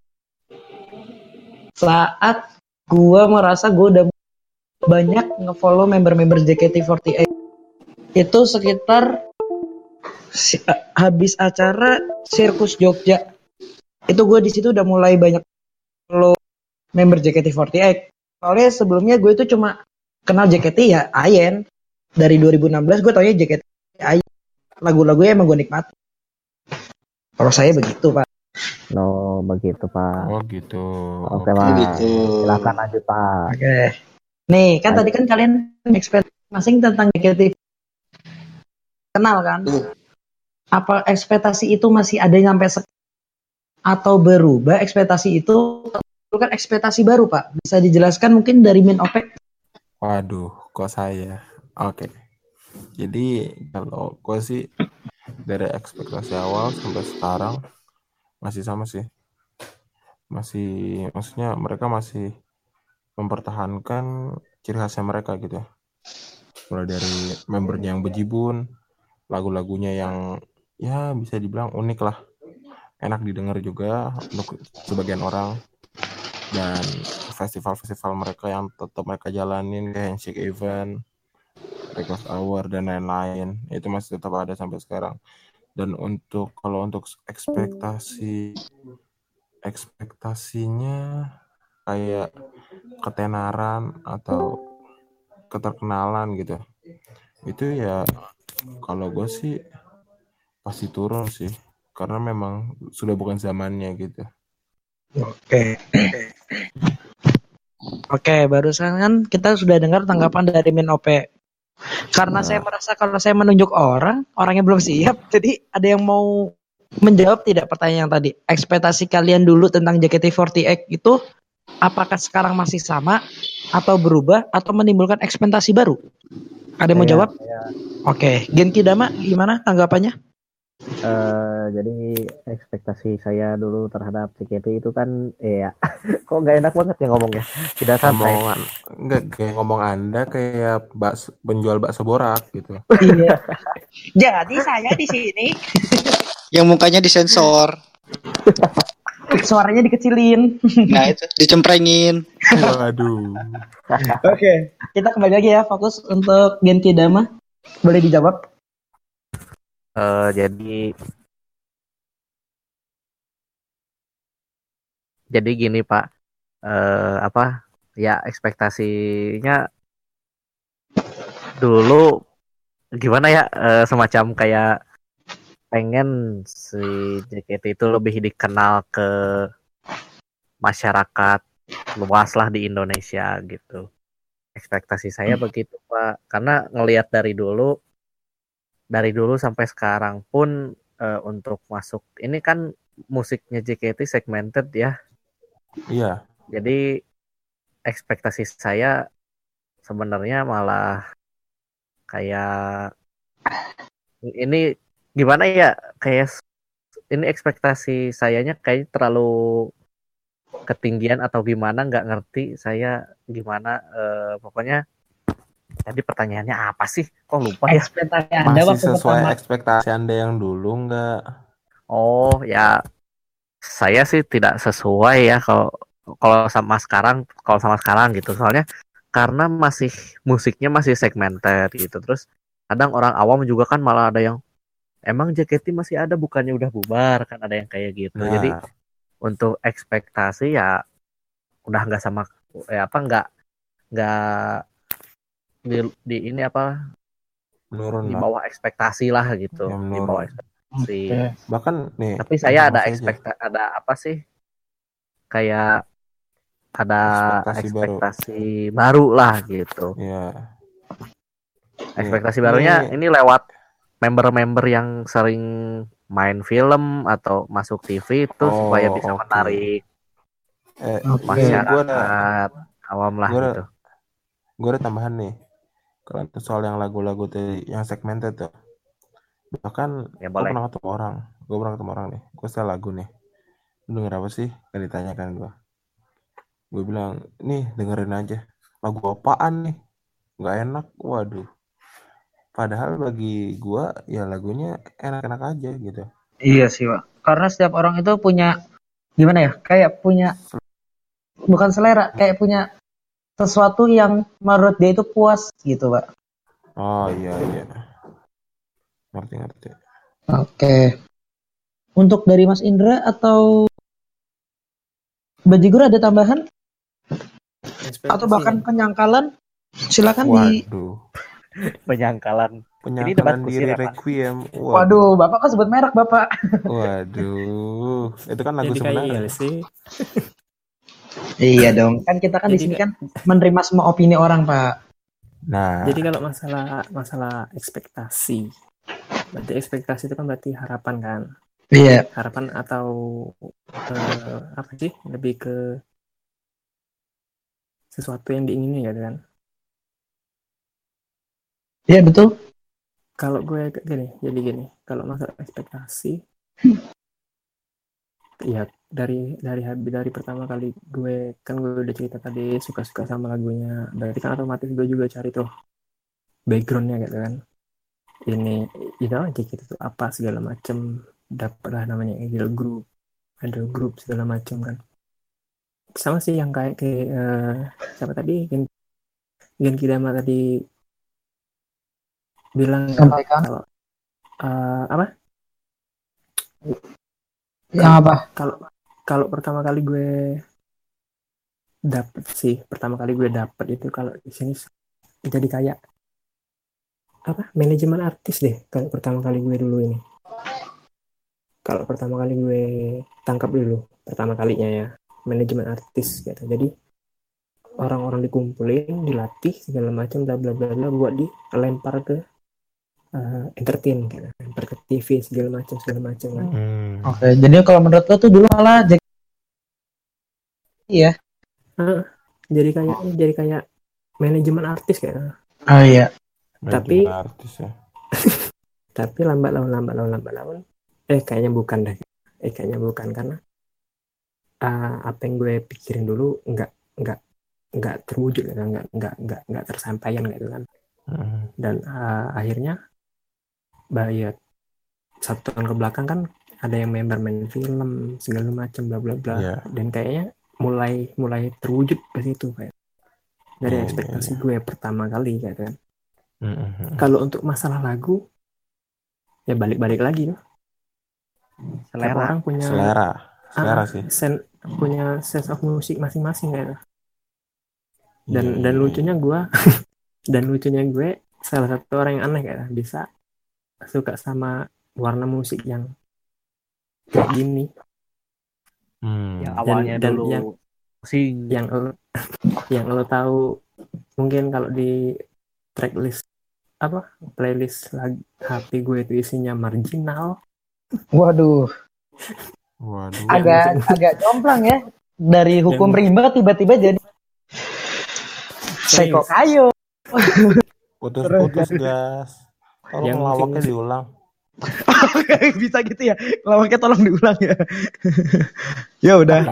Saat gue merasa gue udah banyak ngefollow member-member JKT48. Itu sekitar habis acara Sirkus Jogja. Itu gue di situ udah mulai banyak follow member JKT48. Soalnya sebelumnya gue itu cuma kenal JKT ya Ayen. Dari 2016 gue taunya JKT Ayen. Lagu-lagunya emang gue nikmati. Kalau saya begitu, Pak. Begitu, Pak. Oh, gitu. Oke, Pak. Gitu. Silakan lanjut, Pak. Oke. Nih, kan tadi kan kalian expert masing tentang JKT kenal kan? Apa ekspektasi itu masih ada sampai atau berubah? Ekspektasi itu kan ekspektasi baru, Pak. Bisa dijelaskan mungkin dari Minope? Waduh, kok saya. Oke. Jadi kalau gue sih dari ekspektasi awal sampai sekarang masih sama sih. Masih, maksudnya mereka masih mempertahankan ciri khasnya mereka gitu ya. Mulai dari membernya yang bejibun, lagu-lagunya yang ya bisa dibilang unik lah, enak didengar juga untuk sebagian orang, dan festival-festival mereka yang tetap mereka jalanin kayak handshake event, request hour dan lain-lain, itu masih tetap ada sampai sekarang. Dan untuk kalau untuk ekspektasinya kayak ketenaran atau keterkenalan gitu, itu ya kalau gue sih pasti turun sih. karena memang sudah bukan zamannya gitu. Oke, barusan kan kita sudah dengar tanggapan dari Minope. Karena saya merasa kalau saya menunjuk orangnya belum siap. Jadi ada yang mau menjawab tidak pertanyaan tadi? Ekspektasi kalian dulu tentang JKT48 itu apakah sekarang masih sama atau berubah atau menimbulkan ekspektasi baru? Ada yang mau jawab? Ya. Oke, Genki Dama gimana tanggapannya? Jadi ekspektasi saya dulu terhadap JKT itu kan kok nggak enak banget ya ngomongnya, tidak santai. Nggak kayak ngomong Anda kayak penjual bakso borak gitu. Iya. Jadi saya di sini yang mukanya disensor, suaranya dikecilin, nah itu dicemprengin. Waduh. Oke. Kita kembali lagi ya, fokus untuk Genki Dama, boleh dijawab. Jadi gini Pak, ekspektasinya dulu gimana ya, semacam kayak pengen si JKT itu lebih dikenal ke masyarakat luas lah di Indonesia gitu. Ekspektasi saya begitu Pak, karena ngelihat dari dulu sampai sekarang pun untuk masuk ini kan musiknya JKT segmented ya. Iya. Jadi ekspektasi saya sebenarnya malah kayak ini gimana ya, kayak ini ekspektasi sayanya kayak terlalu ketinggian atau gimana, nggak ngerti saya gimana, pokoknya. Tadi pertanyaannya apa sih? Kok lupa ya? Masih sesuai ekspektasi Anda yang dulu nggak? Oh ya, saya sih tidak sesuai ya kalau sama sekarang gitu. Soalnya karena masih musiknya masih segmented gitu. Terus kadang orang awam juga kan malah ada yang emang JKT masih ada bukannya udah bubar kan, ada yang kayak gitu. Nah. Jadi untuk ekspektasi ya udah nggak sama ya apa nggak di ini apa menurun di bawah ekspektasi lah gitu ya, di bawah ekspektasi bahkan nih, tapi saya ada ekspektasi baru lah gitu ya. Ekspektasi barunya ini lewat member-member yang sering main film atau masuk TV itu supaya bisa menarik masyarakat awam lah gitu. Gue ada tambahan nih, kalau soal yang lagu-lagu tadi, yang segmented tuh, bahkan gue pernah ketemu orang nih, gue setel lagu nih, lu denger apa sih? Gak ditanyakan gue bilang, nih dengerin aja, lagu apaan nih? Gak enak, waduh. Padahal bagi gue, ya lagunya enak-enak aja gitu. Iya sih Pak, karena setiap orang itu punya, gimana ya, kayak punya, bukan selera, kayak punya sesuatu yang menurut dia itu puas gitu Pak. Oh iya. Ngerti. Oke. Untuk dari Mas Indra atau Bajigor ada tambahan? Ekspektasi atau bahkan penyangkalan? Silakan. Waduh. Penyangkalan. Ini debat diri Requiem. Waduh, Bapak kan sebut merek Bapak. Waduh. Itu kan lagu sebenarnya sih. Iya dong, kan kita kan di sini kan menerima semua opini orang Pak. Nah. Jadi kalau masalah ekspektasi, berarti ekspektasi itu kan berarti harapan kan? Iya. Harapan atau apa sih? Lebih ke sesuatu yang diingini ya kan? Iya betul. Kalau gue gini, kalau masalah ekspektasi. Ya dari pertama kali gue udah cerita tadi suka-suka sama lagunya, berarti kan otomatis gue juga cari tuh backgroundnya gitu kan, ini aja gitu tuh apa segala macem, dapatlah namanya idol group segala macem kan, sama sih yang kayak siapa tadi Genki Dama tadi bilang kalau apa yang apa? Kalau pertama kali gue dapet itu kalau di sini jadi kayak apa manajemen artis deh kalau pertama kali gue dulu ini. kalau pertama kali gue tangkap dulu, pertama kalinya ya, manajemen artis gitu. Jadi orang-orang dikumpulin, dilatih segala macam, bla bla bla bla, buat dilempar ke entertain gitu, lempar ke TV segala macam. Kan. Oke, jadi kalau menurut lo tuh dulu malah jadi ya. Jadi kayak manajemen artis kayaknya. Oh iya. Tapi manajemen artis ya. Tapi lambat laun. Kayaknya bukan karena apa yang gue pikirin dulu nggak terwujud ya, nggak tersampaikan gitu kan. Dan akhirnya bayar satu tahun ke belakang kan ada yang member main film segala macam bla bla bla, yeah. Dan kayaknya mulai terwujud ke situ kayak dari ekspektasi gue pertama kali kayak kan. Kalau untuk masalah lagu ya balik lagi loh. Selera. Orang punya selera sih. Punya sense of musik masing-masing kayak. Dan lucunya gue salah satu orang yang aneh kayak bisa suka sama warna musik yang kayak gini. Yang awalnya dan dulu yang lo tahu mungkin kalau di tracklist playlist lagu HP gue itu isinya marginal. Waduh. Agak jomplang ya. Dari hukum rimba tiba-tiba jadi Seko kayu. Putus gas. Tolong lawaknya diulang. Bisa gitu ya. Lawaknya tolong diulang ya. Ya udah.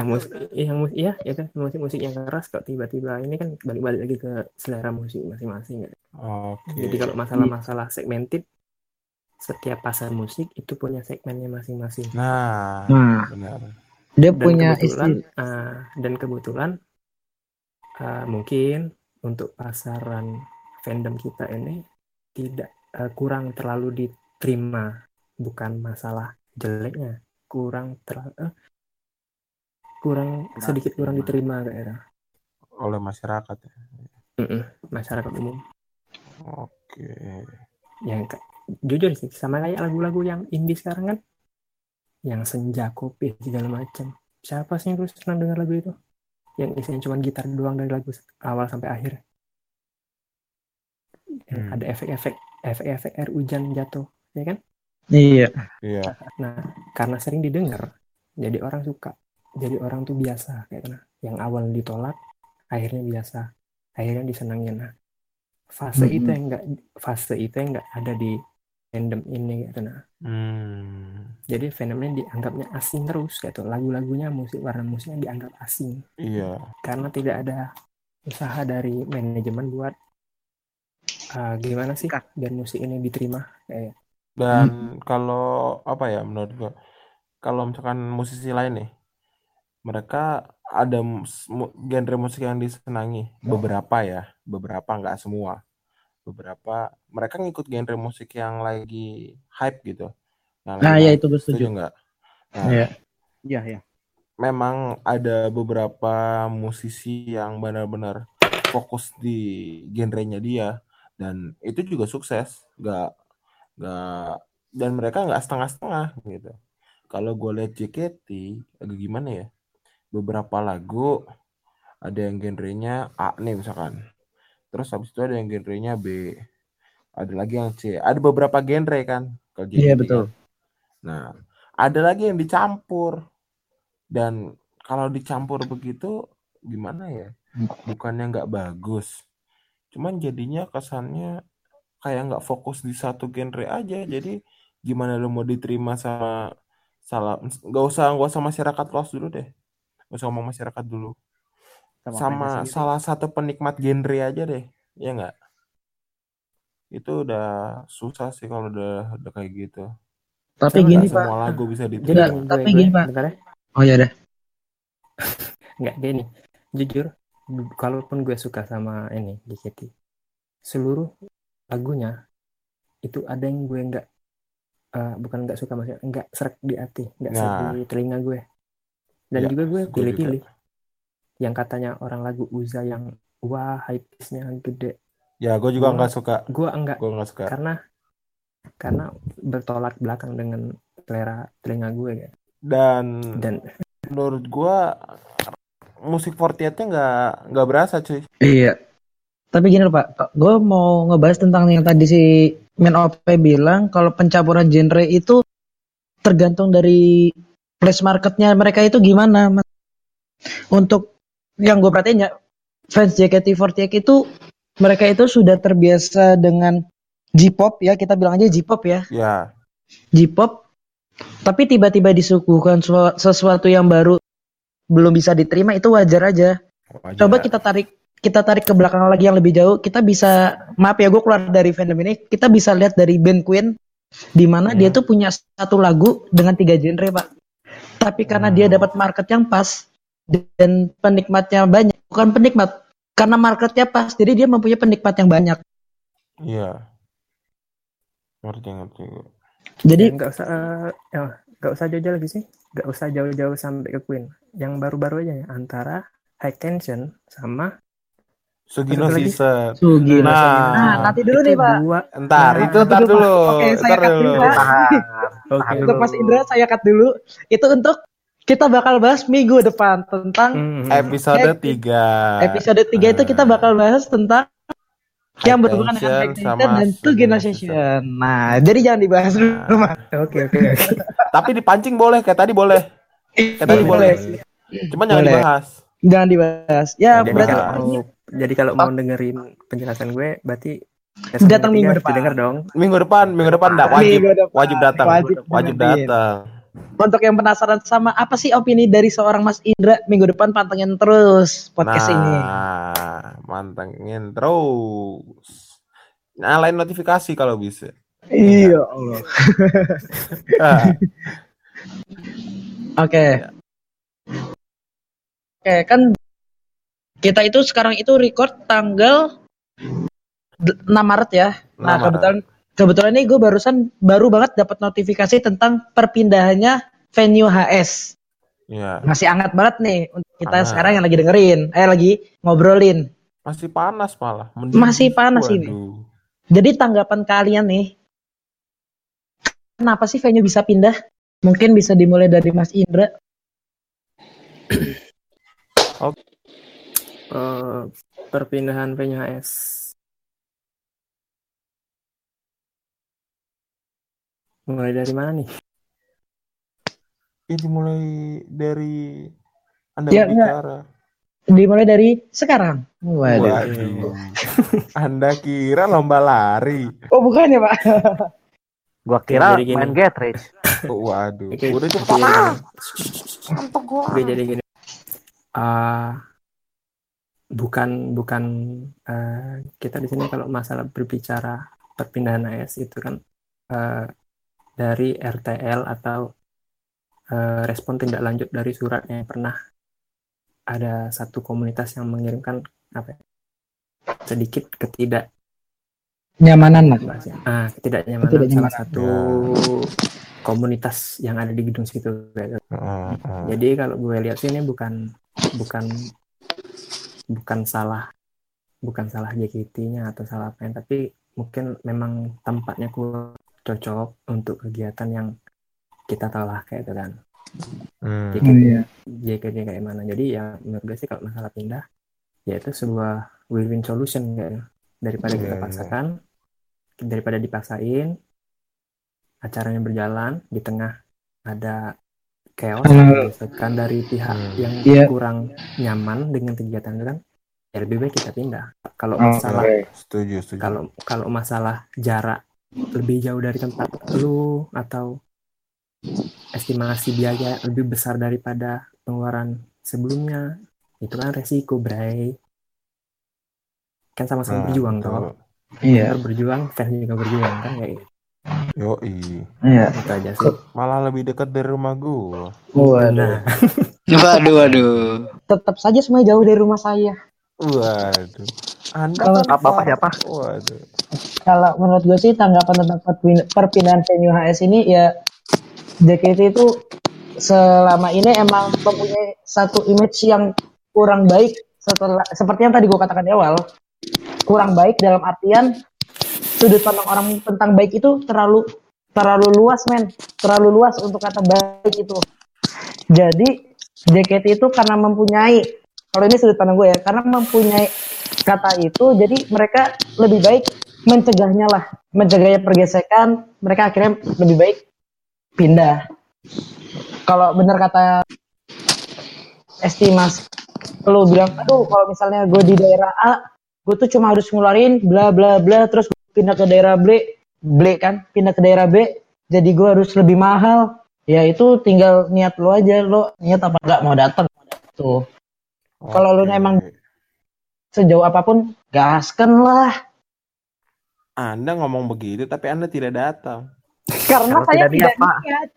Musik yang keras kok tiba-tiba. Ini kan balik-balik lagi ke selera musik masing-masing. Okay. Jadi kalau masalah-masalah segmented, setiap pasar musik itu punya segmennya masing-masing. Nah, benar. Dia punya istilah. Dan kebetulan mungkin untuk pasaran fandom kita ini tidak kurang terlalu diterima, bukan masalah jeleknya, kurang diterima kayaknya oleh masyarakat ya. Masyarakat umum. Oke. Yang jujur sih sama kayak lagu-lagu yang indie sekarang kan, yang senja kopi segala macam. Siapa sih yang senang dengar lagu itu? Yang isinya cuma gitar doang dari lagu awal sampai akhir. Ada efek-efek air hujan jatuh, ya kan? Iya. Nah, karena sering didengar, jadi orang suka. Jadi orang tuh biasa kayaknya. Yang awal ditolak, akhirnya biasa, akhirnya disenangin. Nah, fase itu yang nggak ada di fandom ini gitu nah. Jadi fandomnya dianggapnya asing terus gitu. Lagu-lagunya warna musiknya dianggap asing. Iya. Karena tidak ada usaha dari manajemen buat gimana sih biar musik ini diterima kayak. Dan kalau apa ya menurut gua, kalau misalkan musisi lain nih, mereka ada genre musik yang disenangi. Beberapa nggak semua. Beberapa mereka ngikut genre musik yang lagi hype gitu. Nah ya itu setuju nggak? Iya. Memang ada beberapa musisi yang benar-benar fokus di genrenya dia dan itu juga sukses, nggak dan mereka nggak setengah-setengah gitu. Kalau gue lihat JKT agak gimana ya? Beberapa lagu ada yang genrenya A nih misalkan. Terus habis itu ada yang genrenya B, ada lagi yang C, ada beberapa genre kan kalau JKT. Iya betul. Nah, ada lagi yang dicampur. Dan kalau dicampur begitu gimana ya? Bukannya nggak bagus, cuman jadinya kesannya kayak nggak fokus di satu genre aja. Jadi gimana lo mau diterima sama salah? Nggak usah masyarakat luas dulu deh, nggak usah ngomong masyarakat dulu. Sama salah satu penikmat genre aja deh, ya nggak? Itu udah susah sih kalau udah kayak gitu. Tapi gini Pak, semua lagu bisa diterima. Tapi gini Pak, oh ya deh. Nggak gini, jujur, kalaupun gue suka sama ini JKT, seluruh lagunya itu ada yang gue nggak, bukan nggak suka maksudnya, nggak serak di hati, nggak serak di telinga gue. Dan juga gue pilih-pilih. Yang katanya orang lagu Uza yang wah hype-nya gede. Ya, gue juga enggak suka. Gue enggak suka. Karena bertolak belakang dengan telinga gue ya. Dan menurut gue musik 48-nya nggak berasa cuy. Iya. Tapi gini loh Pak, gue mau ngebahas tentang yang tadi si Minope bilang kalau pencampuran genre itu tergantung dari place marketnya mereka itu gimana. Untuk yang gue perhatiin ya, fans JKT48 itu mereka itu sudah terbiasa dengan J-pop ya, kita bilang aja J-pop ya. Ya. J-pop, tapi tiba-tiba disuguhkan sesuatu yang baru belum bisa diterima itu wajar aja. Coba kita tarik ke belakang lagi yang lebih jauh, kita bisa, maaf ya gue keluar dari fandom ini, kita bisa lihat dari band Queen, di mana dia tuh punya satu lagu dengan 3 genre Pak, tapi karena dia dapat market yang pas dan penikmatnya banyak, bukan penikmat, karena marketnya pas, jadi dia mempunyai penikmat yang banyak. Iya, ngerti. Jadi nggak usah jauh-jauh lagi sih, nggak usah jauh-jauh sampai ke Queen, yang baru-baru aja ya, antara High Tension sama Sugino Season. Nah, nanti dulu nih Pak. Entar, itu ntar dulu. Oke, saya cut dulu Pak. Untuk Mas Indra saya cut dulu. Itu untuk kita bakal bahas minggu depan tentang episode 3. Episode 3 itu kita bakal bahas tentang yang berhubungan dengan High dan Sugino Season. Nah, jadi jangan dibahas dulu Mas. Oke. Tapi dipancing boleh, kayak tadi boleh. Cuman jangan dibahas. Ya, berarti jadi kalau mau dengerin penjelasan gue berarti datang minggu depan. Dengar dong. Minggu depan enggak wajib datang. Untuk yang penasaran sama apa sih opini dari seorang Mas Indra, minggu depan pantengin terus podcast ini. Pantengin terus. Nyalain notifikasi kalau bisa. Iya Allah. Oke, kan kita itu sekarang itu record tanggal 6 Maret ya. Nah, kebetulan ini gue baru banget dapat notifikasi tentang perpindahannya venue HS. Iya. Masih hangat banget nih untuk kita sekarang yang lagi dengerin, lagi ngobrolin. Masih panas malah. Masih panas ini. Jadi tanggapan kalian nih, kenapa sih venue bisa pindah? Mungkin bisa dimulai dari Mas Indra. Oke. Perpindahan PNHS mulai dari mana nih? Ini mulai dari Anda bicara. Dimulai dari sekarang. Waduh. Anda kira lomba lari? Oh bukan ya Pak? Gua kira main Getrich. Waduh. Udah itu apa? Apa gua? Oke, jadi gini. Bukan, kita di sini kalau masalah berbicara perpindahan AS itu kan dari RTL atau respon tindak lanjut dari suratnya. Pernah ada satu komunitas yang mengirimkan sedikit ketidaknyamanan salah satu komunitas yang ada di gedung situ. Jadi kalau gue lihat sih ini bukan salah JKT-nya atau salah apa, tapi mungkin memang tempatnya kurang cocok untuk kegiatan yang kita tahu lah kayak itu kan. JKT-nya kayak mana. Jadi ya menurut gue sih kalau masalah pindah ya itu sebuah win-win solution kayaknya. Daripada kita paksakan, daripada dipaksain acaranya berjalan di tengah ada chaos kan dari pihak yang kurang nyaman dengan kegiatan itu kan, ya lebih baik kita pindah. Kalau masalah setuju. Kalau masalah jarak lebih jauh dari tempat lu atau estimasi biaya lebih besar daripada pengeluaran sebelumnya, itu kan resiko bray. Kan sama-sama berjuang toh. Iya, berjuang, fans juga berjuang kan kayak gitu. Yoi. Iya. Itu aja sih. Malah lebih dekat dari rumah gue. Waduh. Waduh. Tetap saja semuanya jauh dari rumah saya. Waduh. Anda apa siapa? Waduh. Kalau menurut gue sih tanggapan tentang perpindahan venue HS ini ya, JKT itu selama ini emang mempunyai satu image yang kurang baik seperti yang tadi gue katakan di awal. Kurang baik dalam artian sudut pandang orang tentang baik itu terlalu terlalu luas men, terlalu luas untuk kata baik itu. Jadi JKT itu karena mempunyai, kalau ini sudut pandang gue ya, karena mempunyai kata itu, jadi mereka lebih baik mencegahnya lah, mencegahnya pergesekan, mereka akhirnya lebih baik pindah. Kalau benar kata estimasi, lo bilang, aduh kalau misalnya gue di daerah A, gue tuh cuma harus ngeluarin bla bla bla, terus pindah ke daerah B, jadi gue harus lebih mahal. Ya itu tinggal niat lo aja, lo niat apa enggak mau datang tuh. Okay. Kalau lo emang sejauh apapun, gaskan lah. Anda ngomong begitu, tapi Anda tidak datang. Karena saya tidak niat.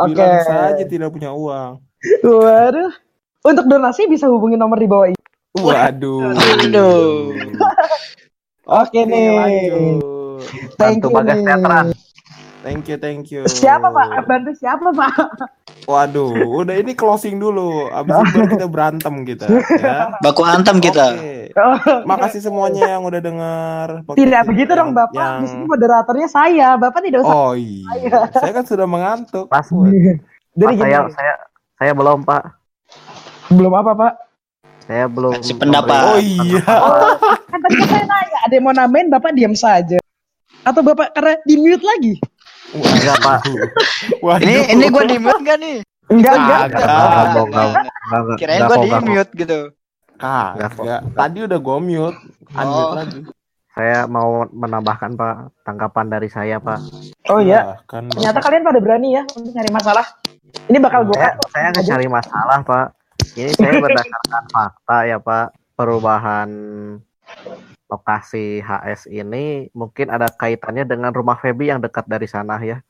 Oke. Bilang saja tidak punya uang. Waduh. Untuk donasi bisa hubungi nomor di bawah ini. Waduh. Oke nih. Bantu Bagas Teatran. Thank you. Siapa Pak? Bantu siapa Pak? Waduh, udah ini closing dulu. Abis itu kita berantem kita. Ya. Baku antem kita. Okay. Makasih semuanya yang udah dengar. Tidak begitu dong Bapak. Yang... Di sini moderatornya saya. Bapak tidak usah. Oh iya. Saya kan sudah mengantuk. Pas. Jadi saya belum Pak. Belum apa Pak? Saya belum. Kasih pendapat. Oh iya. Kan tadi saya nanya, ada yang mau namain Bapak diam saja. Atau Bapak karena di mute lagi? Enggak Pak. Ini gue di mute nggak nih? Enggak. Kirain gue di mute gitu. Enggak. Tadi udah gue mute. Unmute lagi. Saya mau menambahkan Pak, tanggapan dari saya Pak. Oh iya. Ternyata kalian pada berani ya untuk nyari masalah. Ini bakal gue. Saya nggak cari masalah Pak. Ini saya berdasarkan fakta ya Pak. Perubahan lokasi HS ini mungkin ada kaitannya dengan rumah Feby yang dekat dari sana ya.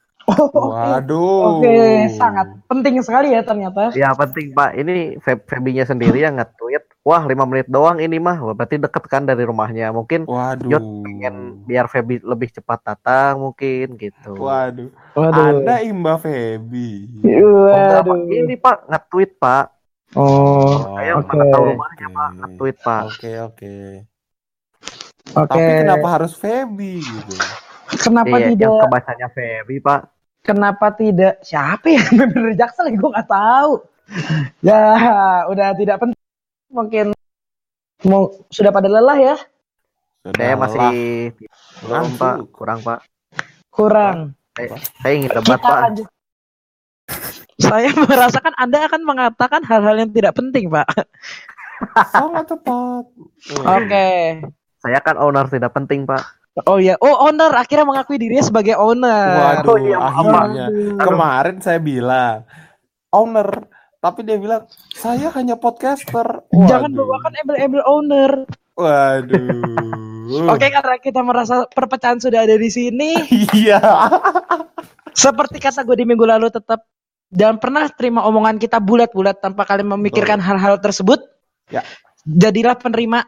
Waduh. Oke, sangat penting sekali ya ternyata. Ya penting Pak. Ini Feby-nya sendiri yang nge-tweet, wah 5 menit doang ini mah. Berarti dekat kan dari rumahnya. Mungkin Jod pengen biar Feby lebih cepat datang mungkin gitu. Waduh. Ada Imba Feby. Waduh. Ini Pak nge-tweet Pak. Oh. Saya mana tahu rumahnya Pak, nge-tweet Pak. Oke. Tapi kenapa harus Feby gitu? Kenapa tidak? Yang kebacanya Feby Pak. Kenapa tidak? Siapa yang member Jaksel? Gue nggak tahu. Ya udah tidak penting. Mungkin sudah pada lelah ya? Saya masih kurang Pak. Kurang. Saya ingin debat Pak. Lanjut. Saya merasakan Anda akan mengatakan hal-hal yang tidak penting Pak. Sangat tepat. Oke. Saya kan owner tidak penting Pak. Oh iya, owner akhirnya mengakui dirinya sebagai owner. Waduh, iya, akhirnya. Kemarin saya bilang owner, tapi dia bilang saya hanya podcaster. Waduh. Jangan bawakan embel-embel owner. Waduh. Oke, karena kita merasa perpecahan sudah ada di sini. Iya. Seperti kata gue di minggu lalu, tetap jangan pernah terima omongan kita bulat-bulat tanpa kalian memikirkan hal-hal tersebut. Ya. Jadilah penerima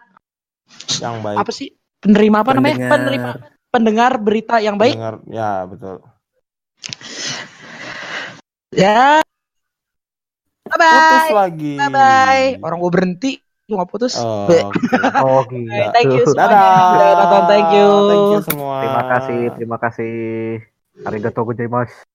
yang baik. Apa sih? Penerima apa namanya? Pendengar berita yang baik. Pendengar, ya betul. Ya. Bye-bye. Putus lagi. Bye-bye. Orang gue berhenti, lu gak putus. Okay. Thank you semuanya. Dadah. Thank you. Thank you semua. Terima kasih. Arigatou gozaimasu.